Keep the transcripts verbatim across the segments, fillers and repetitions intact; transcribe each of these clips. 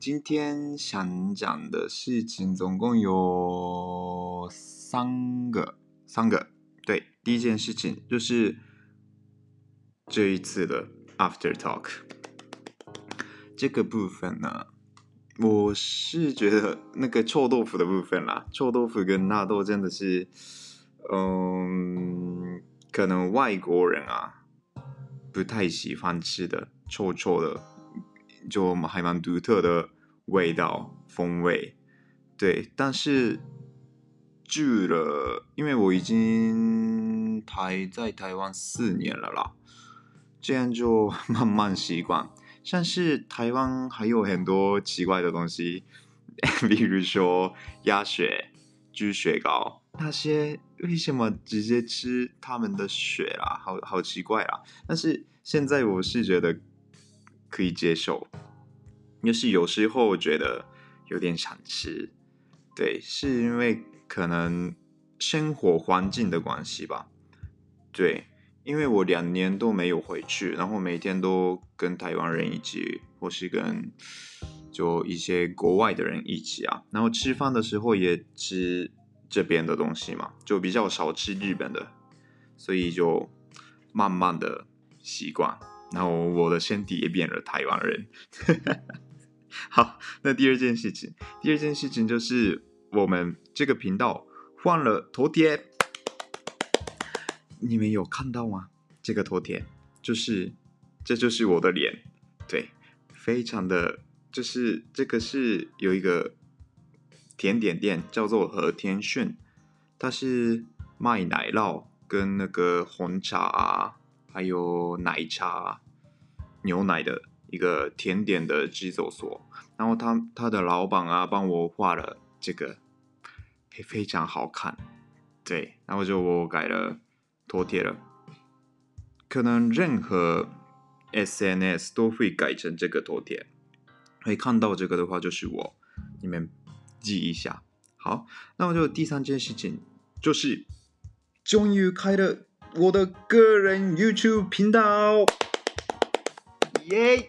今天想讲的事情总共有三个，三个。对，第一件事情就是这一次的 After Talk 这个部分呢，我是觉得那个臭豆腐的部分啦，臭豆腐跟纳豆真的是，嗯，可能外国人啊。不太喜欢吃的臭臭的，就还蛮独特的味道风味。对，但是住了，因为我已经台在台湾四年了啦，这样就慢慢习惯。像是台湾还有很多奇怪的东西，比如说鸭血、猪血糕那些。为什么直接吃他们的血啊？好好奇怪啊！但是现在我是觉得可以接受，就是有时候我觉得有点想吃，对，是因为可能生活环境的关系吧。对，因为我两年都没有回去，然后每天都跟台湾人一起，或是跟就一些国外的人一起啊，然后吃饭的时候也吃。这边的东西嘛，就比较少吃日本的，所以就慢慢的习惯，然后我的身体也变了台湾人。好，那第二件事情，第二件事情就是我们这个频道换了头贴，你们有看到吗？这个头贴就是，这就是我的脸，对，非常的，就是这个是有一个。甜点店叫做和田顺，它是卖奶酪跟那个红茶啊，还有奶茶、牛奶的一个甜点的制作所。然后他他的老板啊，帮我画了这个，非常好看。对，然后就我改了头贴了，可能任何 S N S 都会改成这个头贴。可以看到这个的话，就是我，你们。记一下，好，那我就第三件事情就是，终于开了我的个人 YouTube 频道，耶、yeah! ！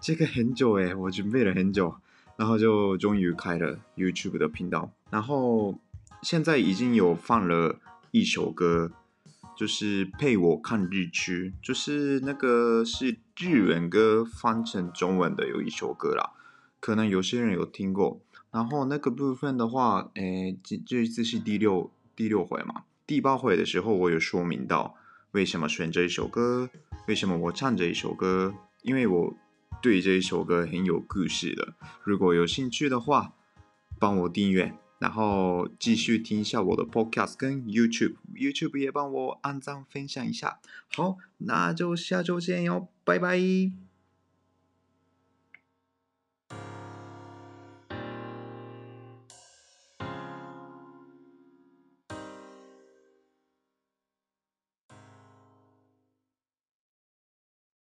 这个很久哎，我准备了很久，然后就终于开了 YouTube 的频道，然后现在已经有放了一首歌，就是陪我看日出，就是那个是日文歌翻成中文的有一首歌啦，可能有些人有听过。然后那个部分的话，诶，这一次是第六第六回嘛，第八回的时候我有说明到为什么选这一首歌，为什么我唱这一首歌，因为我对这一首歌很有故事的。如果有兴趣的话，帮我订阅，然后继续听一下我的 podcast 跟 YouTube， YouTube 也帮我按赞分享一下。好，那就下周见哟，拜拜。